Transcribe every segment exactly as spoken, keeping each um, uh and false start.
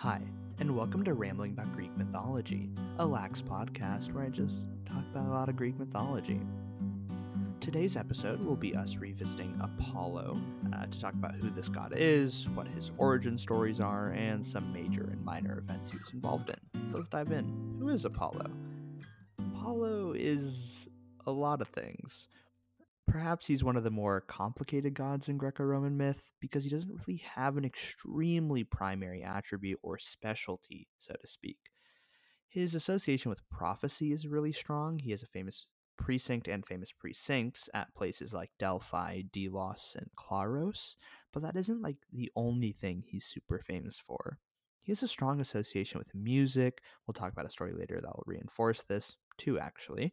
Hi, and welcome to Rambling About Greek Mythology, a lax podcast where I just talk about a lot of Greek mythology. Today's episode will be us revisiting Apollo uh, to talk about who this god is, what his origin stories are, and some major and minor events he was involved in. So let's dive in. Who is Apollo? Apollo is a lot of things. Perhaps he's one of the more complicated gods in Greco-Roman myth because he doesn't really have an extremely primary attribute or specialty, so to speak. His association with prophecy is really strong. He has a famous precinct and famous precincts at places like Delphi, Delos, and Claros, but that isn't like the only thing he's super famous for. He has a strong association with music. We'll talk about a story later that will reinforce this, too, actually.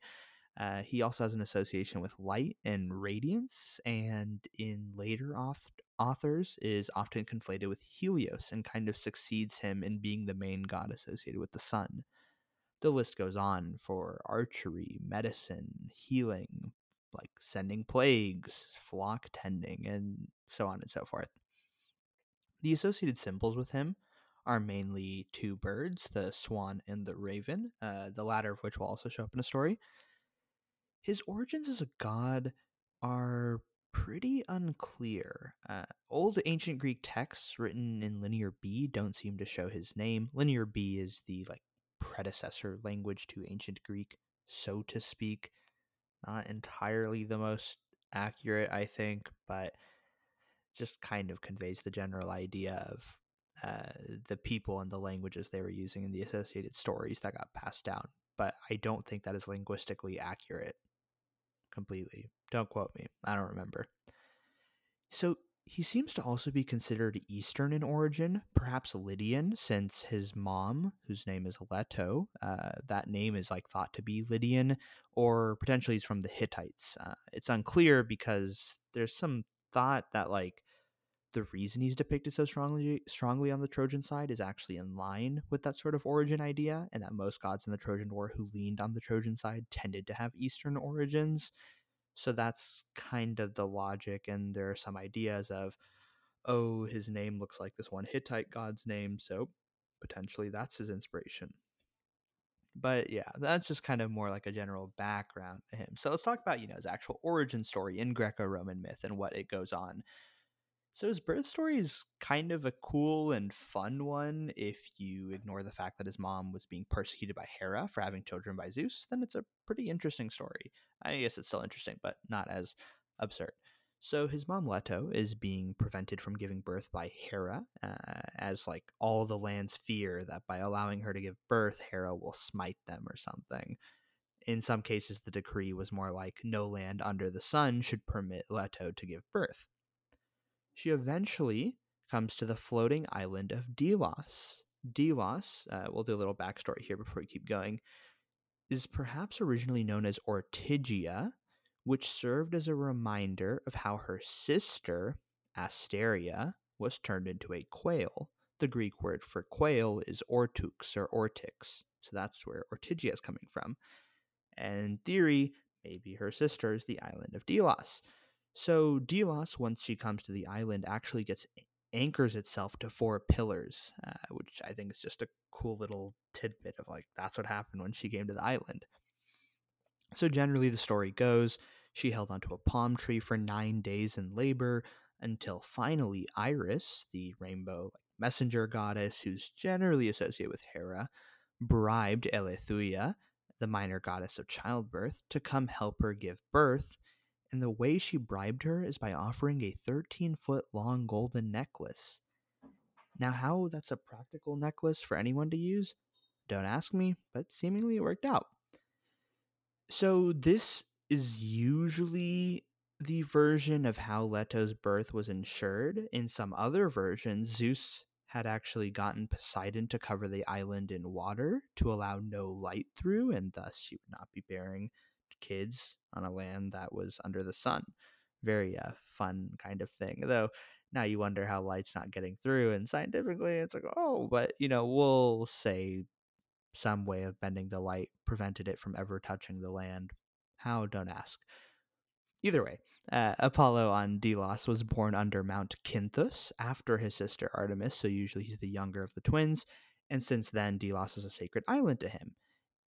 Uh, he also has an association with light and radiance, and in later oft- authors is often conflated with Helios and kind of succeeds him in being the main god associated with the sun. The list goes on for archery, medicine, healing, like sending plagues, flock tending, and so on and so forth. The associated symbols with him are mainly two birds, the swan and the raven, uh, the latter of which will also show up in a story. His origins as a god are pretty unclear. Uh, old ancient Greek texts written in Linear B don't seem to show his name. Linear B is the like predecessor language to ancient Greek, so to speak. Not entirely the most accurate, I think, but just kind of conveys the general idea of uh, the people and the languages they were using and the associated stories that got passed down. But I don't think that is linguistically accurate. Completely. Don't quote me. I don't remember. So he seems to also be considered Eastern in origin, perhaps Lydian, since his mom, whose name is Leto, uh, that name is like thought to be Lydian, or potentially he's from the Hittites. Uh, it's unclear because there's some thought that like the reason he's depicted so strongly strongly on the Trojan side is actually in line with that sort of origin idea, and that most gods in the Trojan War who leaned on the Trojan side tended to have Eastern origins. So that's kind of the logic, and there are some ideas of, oh, his name looks like this one Hittite god's name, so potentially that's his inspiration. But yeah, that's just kind of more like a general background to him. So let's talk about, you know, his actual origin story in Greco-Roman myth and what it goes on. So his birth story is kind of a cool and fun one. If you ignore the fact that his mom was being persecuted by Hera for having children by Zeus, then it's a pretty interesting story. I guess it's still interesting, but not as absurd. So his mom, Leto, is being prevented from giving birth by Hera, uh, as like all the lands fear that by allowing her to give birth, Hera will smite them or something. In some cases, the decree was more like no land under the sun should permit Leto to give birth. She eventually comes to the floating island of Delos. Delos, uh, we'll do a little backstory here before we keep going, is perhaps originally known as Ortigia, which served as a reminder of how her sister, Asteria, was turned into a quail. The Greek word for quail is ortux or ortix, so that's where Ortigia is coming from. And in theory, maybe her sister is the island of Delos. So Delos, once she comes to the island, actually gets anchors itself to four pillars, uh, which I think is just a cool little tidbit of like, that's what happened when she came to the island. So generally the story goes, she held onto a palm tree for nine days in labor until finally Iris, the rainbow messenger goddess who's generally associated with Hera, bribed Eleuthuia, the minor goddess of childbirth, to come help her give birth. And the way she bribed her is by offering a thirteen-foot-long golden necklace. Now, how that's a practical necklace for anyone to use? Don't ask me, but seemingly it worked out. So this is usually the version of how Leto's birth was ensured. In some other versions, Zeus had actually gotten Poseidon to cover the island in water to allow no light through, and thus she would not be bearing kids on a land that was under the sun. Very uh, fun kind of thing, though now you wonder how light's not getting through, and scientifically it's like, oh, but you know, we'll say some way of bending the light prevented it from ever touching the land. How? Don't ask. Either way, uh, Apollo on Delos was born under Mount Kynthus after his sister Artemis, so usually he's the younger of the twins, and since then Delos is a sacred island to him.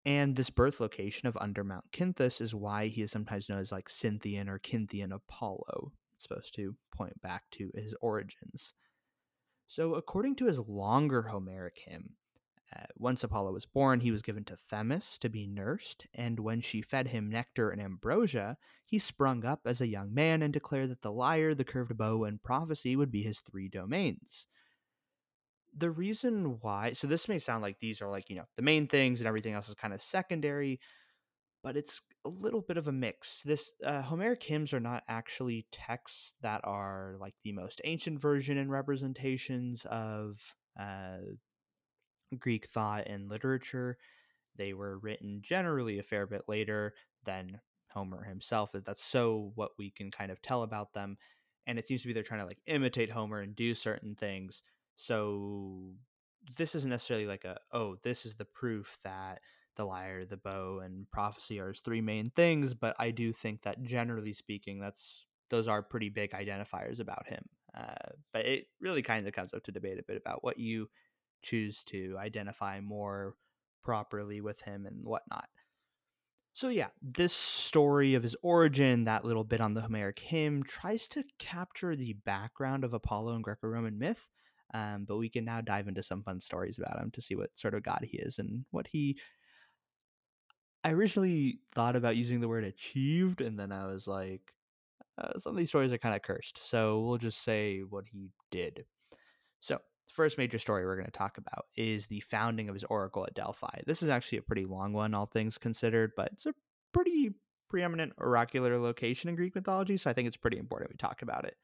And this birth location of under Mount Kynthus is why he is sometimes known as like Cynthian or Kinthian Apollo. It's supposed to point back to his origins. So according to his longer Homeric hymn, Uh, once Apollo was born, he was given to Themis to be nursed, and when she fed him nectar and ambrosia, he sprung up as a young man and declared that the lyre, the curved bow, and prophecy would be his three domains. The reason why, so this may sound like these are like, you know, the main things and everything else is kind of secondary, but it's a little bit of a mix. This uh, Homeric hymns are not actually texts that are like the most ancient version and representations of uh Greek thought and literature. They were written generally a fair bit later than Homer himself. That's so what we can kind of tell about them. And it seems to be they're trying to like imitate Homer and do certain things. So this isn't necessarily like a, oh, this is the proof that the lyre, the bow, and prophecy are his three main things. But I do think that generally speaking, that's those are pretty big identifiers about him. Uh, but it really kind of comes up to debate a bit about what you choose to identify more properly with him and whatnot. So yeah, this story of his origin, that little bit on the Homeric hymn, tries to capture the background of Apollo in Greco-Roman myth, um, but we can now dive into some fun stories about him to see what sort of god he is and what he... I originally thought about using the word achieved, and then I was like, uh, some of these stories are kind of cursed, so we'll just say what he did. So, the first major story we're going to talk about is the founding of his oracle at Delphi. This is actually a pretty long one, all things considered, but it's a pretty preeminent oracular location in Greek mythology, so I think it's pretty important we talk about it.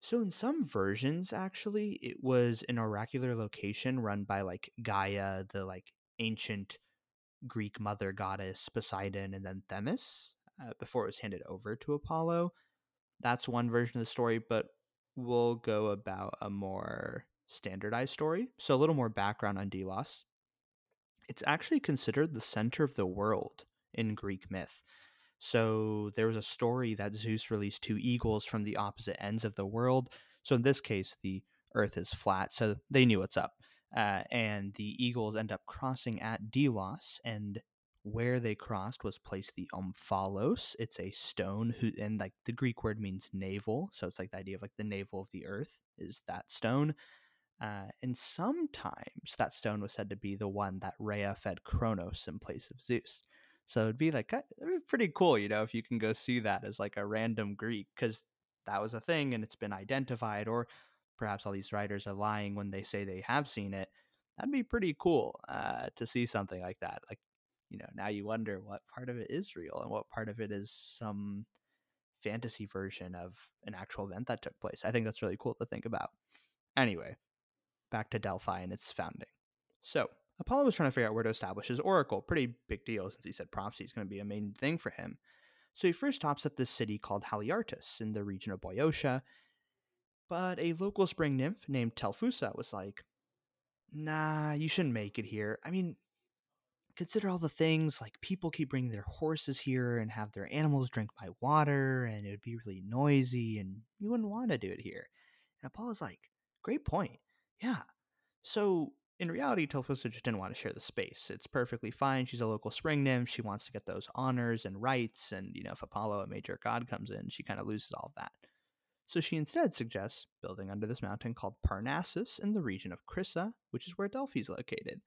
So in some versions, actually, it was an oracular location run by like Gaia, the like ancient Greek mother goddess, Poseidon, and then Themis, uh, before it was handed over to Apollo. That's one version of the story, but we'll go about a more standardized story. So a little more background on Delos. It's actually considered the center of the world in Greek myth. So there was a story that Zeus released two eagles from the opposite ends of the world. So in this case, the earth is flat, so they knew what's up. Uh, and the eagles end up crossing at Delos, and where they crossed was placed the Omphalos. It's a stone who, and like the Greek word means navel, so it's like the idea of like the navel of the earth is that stone. Uh, and sometimes that stone was said to be the one that Rhea fed Kronos in place of Zeus. So it'd be like, it'd be pretty cool, you know, if you can go see that as like a random Greek, because that was a thing and it's been identified, or perhaps all these writers are lying when they say they have seen it. That'd be pretty cool uh, to see something like that. Like, you know, now you wonder what part of it is real and what part of it is some fantasy version of an actual event that took place. I think that's really cool to think about. Anyway, back to Delphi and its founding. So Apollo was trying to figure out where to establish his oracle. Pretty big deal, since he said prophecy is going to be a main thing for him. So he first stops at this city called Haliartus in the region of Boeotia. But a local spring nymph named Telphusa was like, nah, you shouldn't make it here. I mean, consider all the things, like people keep bringing their horses here and have their animals drink my water, and it would be really noisy, and you wouldn't want to do it here. And Apollo's like, great point. Yeah. So in reality, Telphusa just didn't want to share the space. It's perfectly fine. She's a local spring nymph. She wants to get those honors and rights. And, you know, if Apollo, a major god, comes in, she kind of loses all of that. So she instead suggests building under this mountain called Parnassus in the region of Crissa, which is where Delphi's located.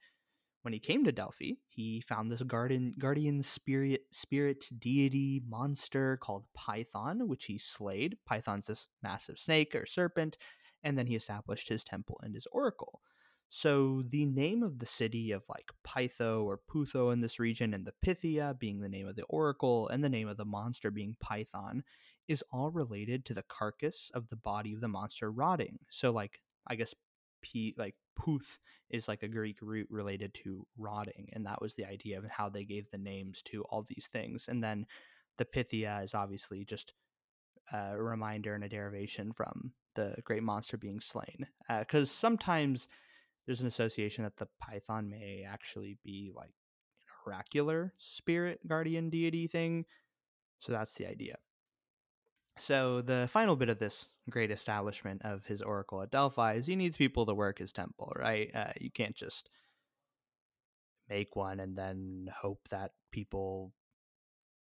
When he came to Delphi, he found this guardian, guardian spirit, spirit deity monster called Python, which he slayed. Python's this massive snake or serpent. And then he established his temple and his oracle. So the name of the city of like Pytho or Putho in this region, and the Pythia being the name of the oracle, and the name of the monster being Python, is all related to the carcass of the body of the monster rotting. So like, I guess P like Puth is like a Greek root related to rotting. And that was the idea of how they gave the names to all these things. And then the Pythia is obviously just a reminder and a derivation from the great monster being slain, because uh, sometimes there's an association that the Python may actually be like an oracular spirit guardian deity thing. So that's the idea. So the final bit of this great establishment of his oracle at Delphi is he needs people to work his temple, right? Uh, you can't just make one and then hope that people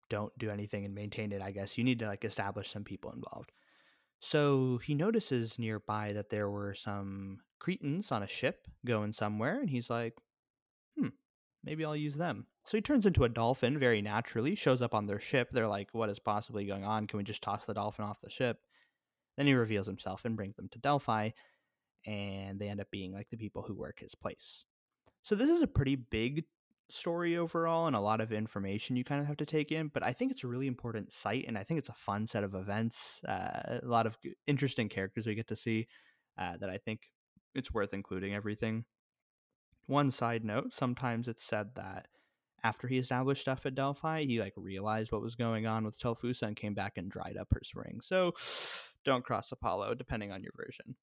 don't do anything and maintain it, I guess. You need to like establish some people involved. So he notices nearby that there were some Cretans on a ship going somewhere, and he's like, hmm, maybe I'll use them. So he turns into a dolphin very naturally, shows up on their ship. They're like, what is possibly going on? Can we just toss the dolphin off the ship? Then he reveals himself and brings them to Delphi, and they end up being like the people who work his place. So this is a pretty big story overall and a lot of information you kind of have to take in, but I think it's a really important site, and I think it's a fun set of events, uh, a lot of interesting characters we get to see uh, that I think it's worth including everything. One side note, sometimes it's said that after he established stuff at Delphi, he like realized what was going on with Telphusa and came back and dried up her spring. So don't cross Apollo, depending on your version.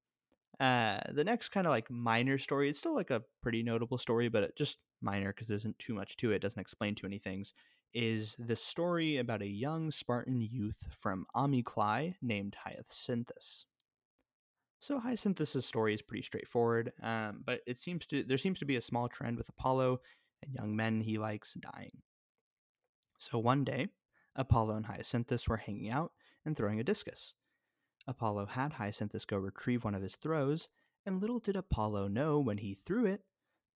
Uh, the next kind of like minor story, it's still like a pretty notable story, but it just minor because there isn't too much to it, doesn't explain too many things, is the story about a young Spartan youth from Amyclae named Hyacinthus. So Hyacinthus' story is pretty straightforward, um, but it seems to there seems to be a small trend with Apollo and young men he likes dying. So one day, Apollo and Hyacinthus were hanging out and throwing a discus. Apollo had Hyacinthus go retrieve one of his throws, and little did Apollo know when he threw it,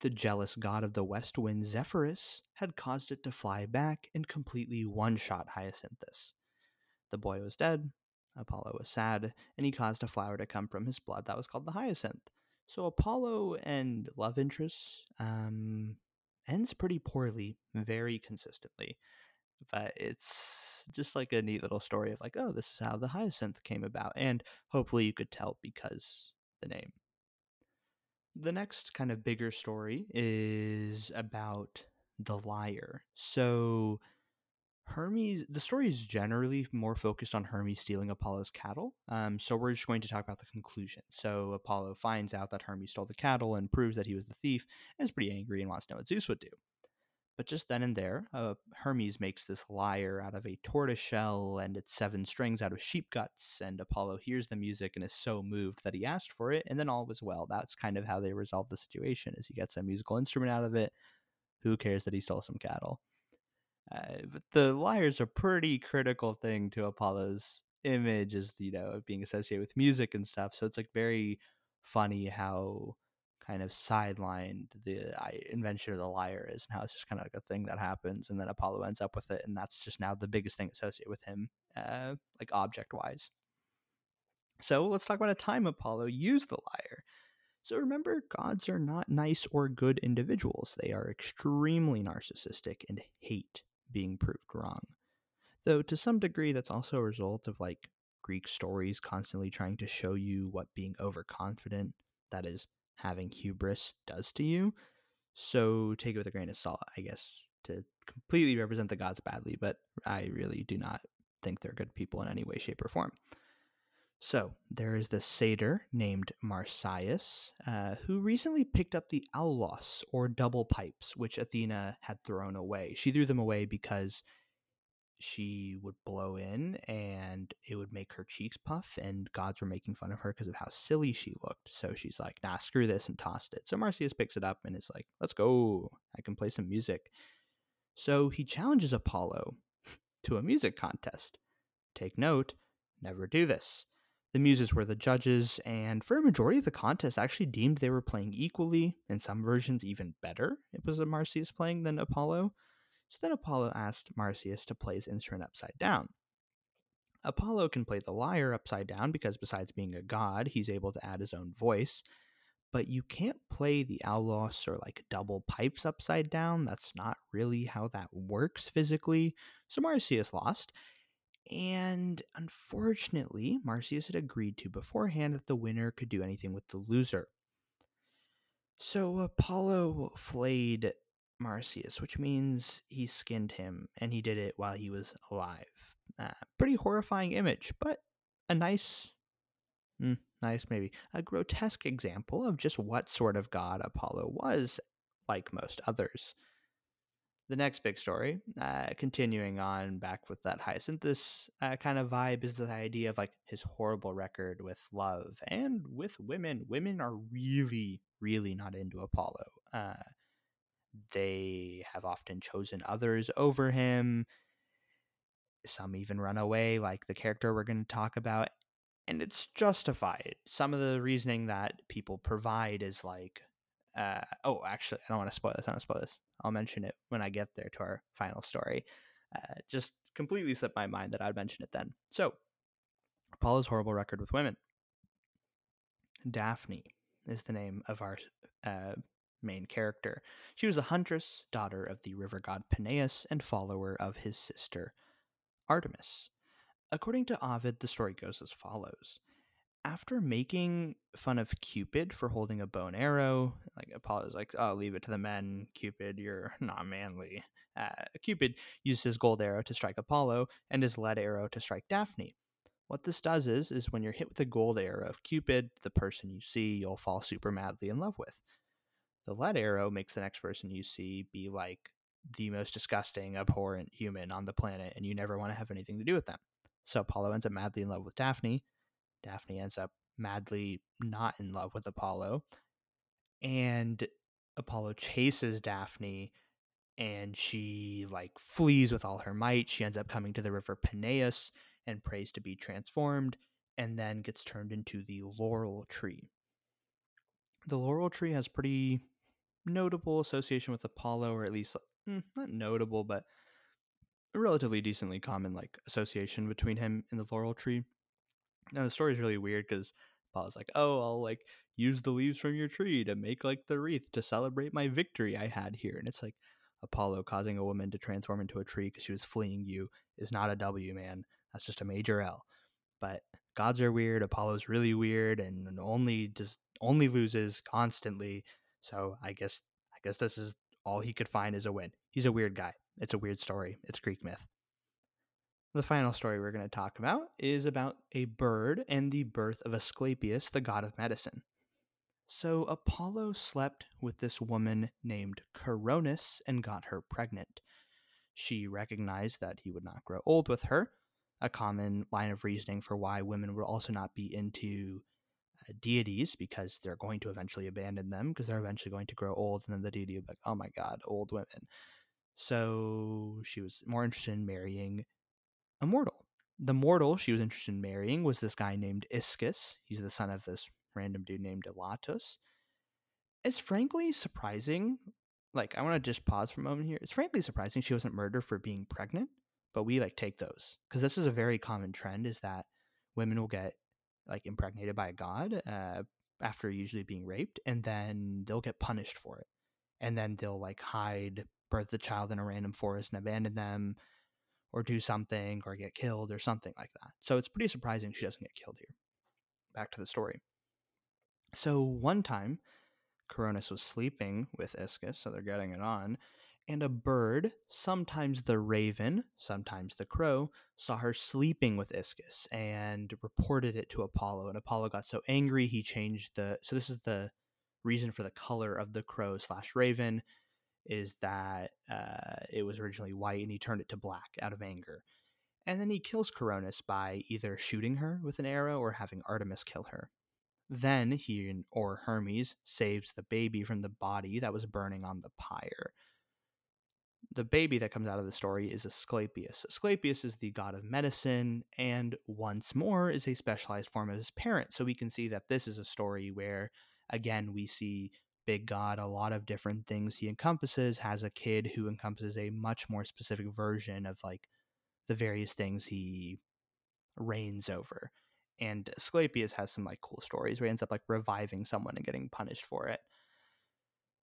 the jealous god of the west wind Zephyrus had caused it to fly back and completely one-shot Hyacinthus. The boy was dead, Apollo was sad, and he caused a flower to come from his blood that was called the hyacinth. So Apollo and love interest um, ends pretty poorly, very consistently, but it's just like a neat little story of like, oh, this is how the hyacinth came about, and hopefully you could tell because the name. The next kind of bigger story is about the lyre. So Hermes, the story is generally more focused on Hermes stealing Apollo's cattle. Um, so we're just going to talk about the conclusion. So Apollo finds out that Hermes stole the cattle and proves that he was the thief and is pretty angry and wants to know what Zeus would do. But just then and there, uh, Hermes makes this lyre out of a tortoise shell and its seven strings out of sheep guts, and Apollo hears the music and is so moved that he asked for it, and then all was well. That's kind of how they resolve the situation, is he gets a musical instrument out of it. Who cares that he stole some cattle? Uh, but the lyre's a pretty critical thing to Apollo's image, as you know, of being associated with music and stuff, so it's like very funny how kind of sidelined the invention of the lyre is and how it's just kind of like a thing that happens, and then Apollo ends up with it, and that's just now the biggest thing associated with him, uh, like object wise. So let's talk about a time Apollo used the lyre. So remember, gods are not nice or good individuals. They are extremely narcissistic and hate being proved wrong. Though to some degree that's also a result of like Greek stories constantly trying to show you what being overconfident, that is having hubris, does to you. So take it with a grain of salt, I guess, to completely represent the gods badly, but I really do not think they're good people in any way, shape, or form. So there is this satyr named Marsyas, uh, who recently picked up the aulos, or double pipes, which Athena had thrown away. She threw them away because she would blow in and it would make her cheeks puff, and gods were making fun of her because of how silly she looked. So she's like, nah, screw this, and tossed it. So Marsyas picks it up and is like, let's go, I can play some music. So he challenges Apollo to a music contest. Take note, never do this. The Muses were the judges, and for a majority of the contest actually deemed they were playing equally, in some versions even better. It was Marsyas playing than Apollo. So then Apollo asked Marsyas to play his instrument upside down. Apollo can play the lyre upside down because besides being a god, he's able to add his own voice. But you can't play the aulos or like double pipes upside down. That's not really how that works physically. So Marsyas lost. And unfortunately, Marsyas had agreed to beforehand that the winner could do anything with the loser. So Apollo flayed Marsyas, which means he skinned him, and he did it while he was alive. Uh, pretty horrifying image, but a nice, mm, nice maybe, a grotesque example of just what sort of god Apollo was, like most others. the next big story, uh, continuing on back with that Hyacinthus uh, kind of vibe, is the idea of like his horrible record with love and with women. Women are really, really not into Apollo. Uh, they have often chosen others over him. Some even run away, like the character we're going to talk about. And it's justified. Some of the reasoning that people provide is like, uh, oh, actually, I don't want to spoil this. I don't want to spoil this. I'll mention it when I get there to our final story. Uh, just completely slipped my mind that I'd mention it then. So, Apollo's horrible record with women. Daphne is the name of our uh, main character. She was a huntress, daughter of the river god Peneus, and follower of his sister Artemis. According to Ovid, the story goes as follows. After making fun of Cupid for holding a bow and arrow, like Apollo's like, oh, leave it to the men, Cupid, you're not manly. Uh, Cupid used his gold arrow to strike Apollo and his lead arrow to strike Daphne. What this does is, is when you're hit with the gold arrow of Cupid, the person you see, you'll fall super madly in love with. The lead arrow makes the next person you see be like the most disgusting, abhorrent human on the planet, and you never want to have anything to do with them. So Apollo ends up madly in love with Daphne. Daphne ends up madly not in love with Apollo. And Apollo chases Daphne, and she, like, flees with all her might. She ends up coming to the river Peneus and prays to be transformed, and then gets turned into the laurel tree. The laurel tree has pretty notable association with Apollo, or at least, not notable, but a relatively decently common like association between him and the laurel tree. Now the story is really weird because Apollo's like, oh, I'll like use the leaves from your tree to make like the wreath to celebrate my victory I had here. And it's like, Apollo causing a woman to transform into a tree because she was fleeing you is not a W, man. That's just a major L. But gods are weird. Apollo's really weird and only just only loses constantly. So I guess I guess this is all he could find is a win. He's a weird guy. It's a weird story. It's Greek myth. The final story we're going to talk about is about a bird and the birth of Asclepius, the god of medicine. So Apollo slept with this woman named Coronis and got her pregnant. She recognized that he would not grow old with her, a common line of reasoning for why women would also not be into uh, deities, because they're going to eventually abandon them because they're eventually going to grow old, and then the deity would be like, oh my god, old women. So she was more interested in marrying a mortal. The mortal she was interested in marrying was this guy named Iscus. He's the son of this random dude named Eleuthuia. It's frankly surprising. Like, I want to just pause for a moment here. It's frankly surprising she wasn't murdered for being pregnant, but we like take those because this is a very common trend, is that women will get like impregnated by a god uh, after usually being raped, and then they'll get punished for it, and then they'll like hide, birth the child in a random forest and abandon them, or do something, or get killed, or something like that. So it's pretty surprising she doesn't get killed here. Back to the story. So one time, Coronis was sleeping with Iscus, so they're getting it on, and a bird, sometimes the raven, sometimes the crow, saw her sleeping with Iscus and reported it to Apollo, and Apollo got so angry he changed the... So this is the reason for the color of the crow slash raven, is that uh, it was originally white, and he turned it to black out of anger. And then he kills Coronis by either shooting her with an arrow or having Artemis kill her. Then he or Hermes saves the baby from the body that was burning on the pyre. The baby that comes out of the story is Asclepius. Asclepius is the god of medicine, and once more is a specialized form of his parent. So we can see that this is a story where, again, we see big god, a lot of different things he encompasses, has a kid who encompasses a much more specific version of like the various things he reigns over. And Asclepius has some like cool stories where he ends up like reviving someone and getting punished for it.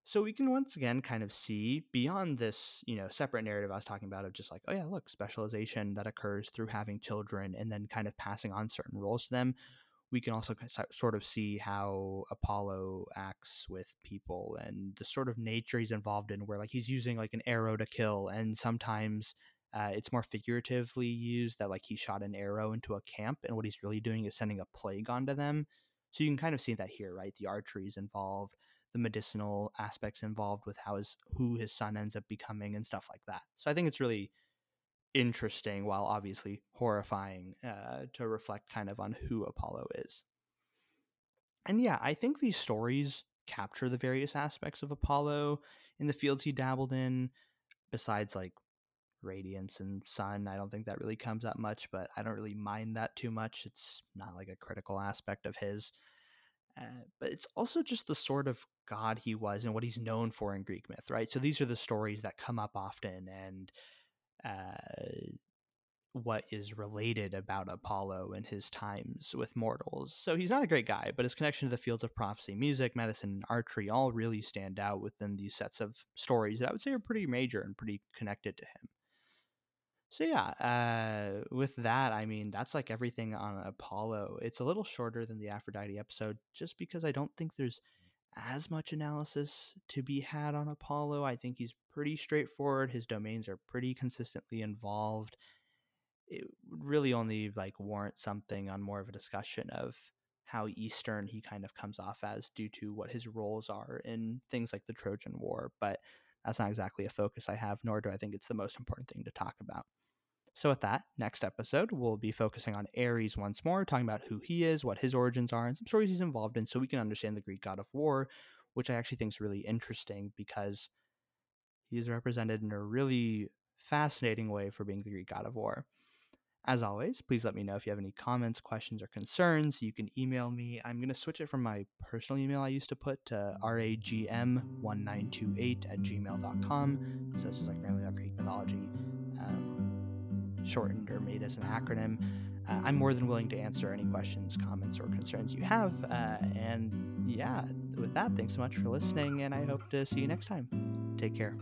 So we can once again kind of see beyond this, you know, separate narrative I was talking about of just like, oh yeah, look, specialization that occurs through having children and then kind of passing on certain roles to them. We can also sort of see how Apollo acts with people and the sort of nature he's involved in, where like he's using like an arrow to kill, and sometimes uh, it's more figuratively used that like he shot an arrow into a camp, and what he's really doing is sending a plague onto them. So you can kind of see that here, right? The archery is involved, the medicinal aspects involved with how his, who his son ends up becoming and stuff like that. So I think it's really interesting, while obviously horrifying, uh, to reflect kind of on who Apollo is. And yeah, I think these stories capture the various aspects of Apollo in the fields he dabbled in, besides like radiance and sun. I don't think that really comes up much, but I don't really mind that too much. It's not like a critical aspect of his. Uh, but it's also just the sort of god he was and what he's known for in Greek myth, right? So these are the stories that come up often, and uh, what is related about Apollo and his times with mortals. So he's not a great guy, but his connection to the fields of prophecy, music, medicine, and archery all really stand out within these sets of stories that I would say are pretty major and pretty connected to him. So yeah, uh, with that, I mean, that's like everything on Apollo. It's a little shorter than the Aphrodite episode, just because I don't think there's as much analysis to be had on Apollo. I think he's pretty straightforward. His domains are pretty consistently involved. It would really only like warrant something on more of a discussion of how Eastern he kind of comes off as due to what his roles are in things like the Trojan War. But that's not exactly a focus I have, nor do I think it's the most important thing to talk about. So with that, next episode, we'll be focusing on Ares once more, talking about who he is, what his origins are, and some stories he's involved in so we can understand the Greek god of war, which I actually think is really interesting because he is represented in a really fascinating way for being the Greek god of war. As always, please let me know if you have any comments, questions, or concerns. You can email me. I'm going to switch it from my personal email I used to put to ragm one nine two eight at gmail dot com. So this is like Rambling About Greek Mythology, um, shortened or made as an acronym. Uh, I'm more than willing to answer any questions, comments, or concerns you have. Uh, and yeah, with that, thanks so much for listening, and I hope to see you next time. Take care.